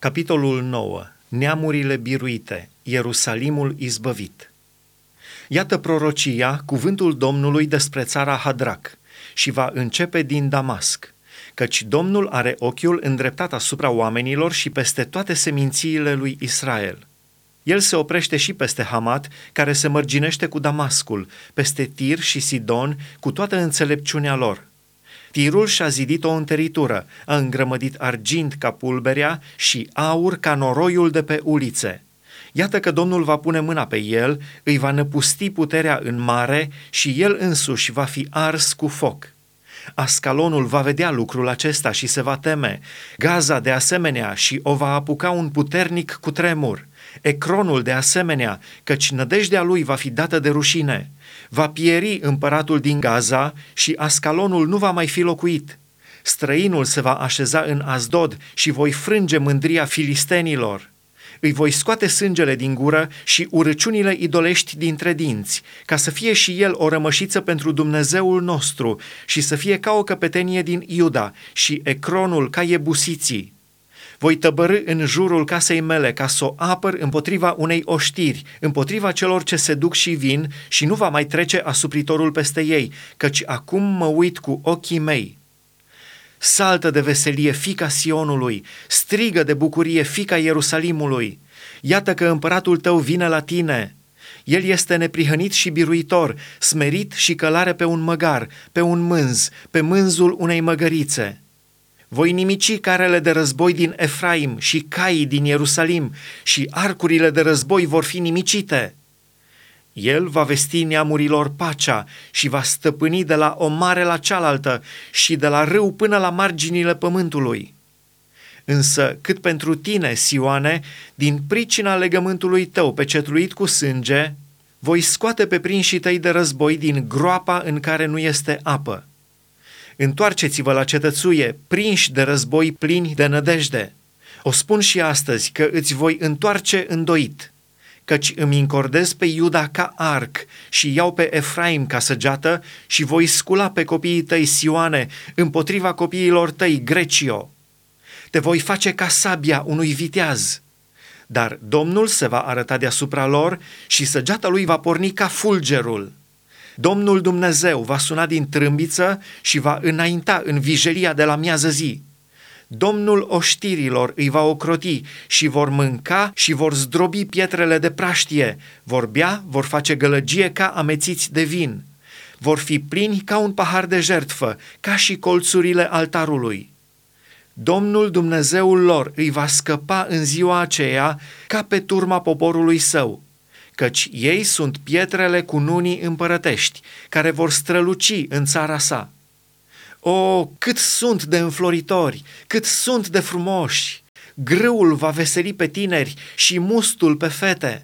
Capitolul 9. Neamurile biruite, Ierusalimul izbăvit. Iată prorocia, cuvântul Domnului despre țara Hadrac, și va începe din Damasc, căci Domnul are ochiul îndreptat asupra oamenilor și peste toate semințiile lui Israel. El se oprește și peste Hamat, care se mărginește cu Damascul, peste Tir și Sidon, cu toată înțelepciunea lor. Tirul și-a zidit o întăritură, a îngrămădit argint ca pulberea și aur ca noroiul de pe ulițe. Iată că Domnul va pune mâna pe el, îi va năpusti puterea în mare și el însuși va fi ars cu foc. Ascalonul va vedea lucrul acesta și se va teme, Gaza de asemenea și o va apuca un puternic cutremur, Ecronul de asemenea, căci nădejdea lui va fi dată de rușine. Va pieri împăratul din Gaza și Ascalonul nu va mai fi locuit. Străinul se va așeza în Asdod și voi frânge mândria filistenilor. Îi voi scoate sângele din gură și urăciunile idolești dintre dinți, ca să fie și el o rămășiță pentru Dumnezeul nostru și să fie ca o căpetenie din Iuda și Ecronul ca iebusiții. Voi tăbărî în jurul casei mele ca să o apăr împotriva unei oștiri, împotriva celor ce se duc și vin și nu va mai trece asupritorul peste ei, căci acum mă uit cu ochii mei. Saltă de veselie fiica Sionului, strigă de bucurie fiica Ierusalimului. Iată că împăratul tău vine la tine. El este neprihănit și biruitor, smerit și călare pe un măgar, pe un mânz, pe mânzul unei măgărițe. Voi nimici carele de război din Efraim și caii din Ierusalim și arcurile de război vor fi nimicite. El va vesti neamurilor pacea și va stăpâni de la o mare la cealaltă și de la râu până la marginile pământului. Însă, cât pentru tine, Sioane, din pricina legământului tău pecetluit cu sânge, voi scoate pe prinșii tăi de război din groapa în care nu este apă. Întoarceți-vă la cetățuie, prinși de război plini de nădejde. O spun și astăzi că îți voi întoarce îndoit, căci îmi încordez pe Iuda ca arc și iau pe Efraim ca săgeată și voi scula pe copiii tăi, Sioane, împotriva copiilor tăi, Grecio. Te voi face ca sabia unui viteaz, dar Domnul se va arăta deasupra lor și săgeata lui va porni ca fulgerul. Domnul Dumnezeu va suna din trâmbiță și va înainta în vijelia de la miază zi. Domnul oștirilor îi va ocroti și vor mânca și vor zdrobi pietrele de praștie, vor bea, vor face gălăgie ca amețiți de vin. Vor fi plini ca un pahar de jertfă, ca și colțurile altarului. Domnul Dumnezeul lor îi va scăpa în ziua aceea ca pe turma poporului său, căci ei sunt pietrele cununii împărătești, care vor străluci în țara sa. O, cât sunt de înfloritori, cât sunt de frumoși! Grâul va veseli pe tineri și mustul pe fete.